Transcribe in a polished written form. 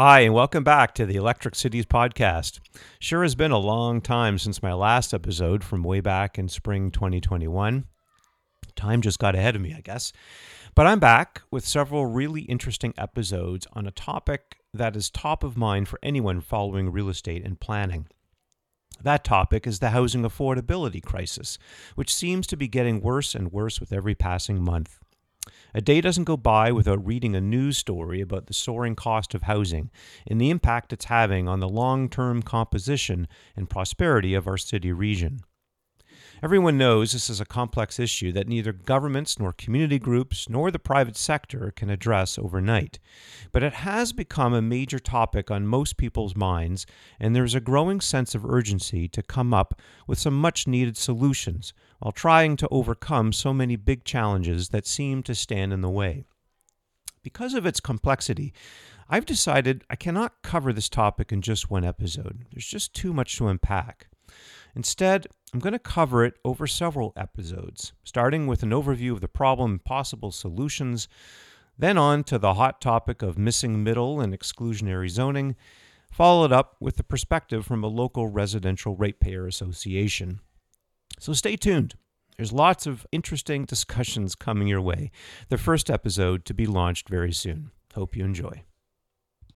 Hi, and welcome back to the Electric Cities podcast. Sure has been a long time since my last episode from way back in spring 2021. Time just got ahead of me, I guess. But I'm back with several really interesting episodes on a topic that is top of mind for anyone following real estate and planning. That topic is the housing affordability crisis, which seems to be getting worse and worse with every passing month. A day doesn't go by without reading a news story about the soaring cost of housing and the impact it's having on the long-term composition and prosperity of our city region. Everyone knows this is a complex issue that neither governments nor community groups nor the private sector can address overnight, but it has become a major topic on most people's minds, and there is a growing sense of urgency to come up with some much-needed solutions while trying to overcome so many big challenges that seem to stand in the way. Because of its complexity, I've decided I cannot cover this topic in just one episode. There's just too much to unpack. Instead, I'm going to cover it over several episodes, starting with an overview of the problem and possible solutions, then on to the hot topic of missing middle and exclusionary zoning, followed up with the perspective from a local residential ratepayer association. So stay tuned. There's lots of interesting discussions coming your way. The first episode to be launched very soon. Hope you enjoy.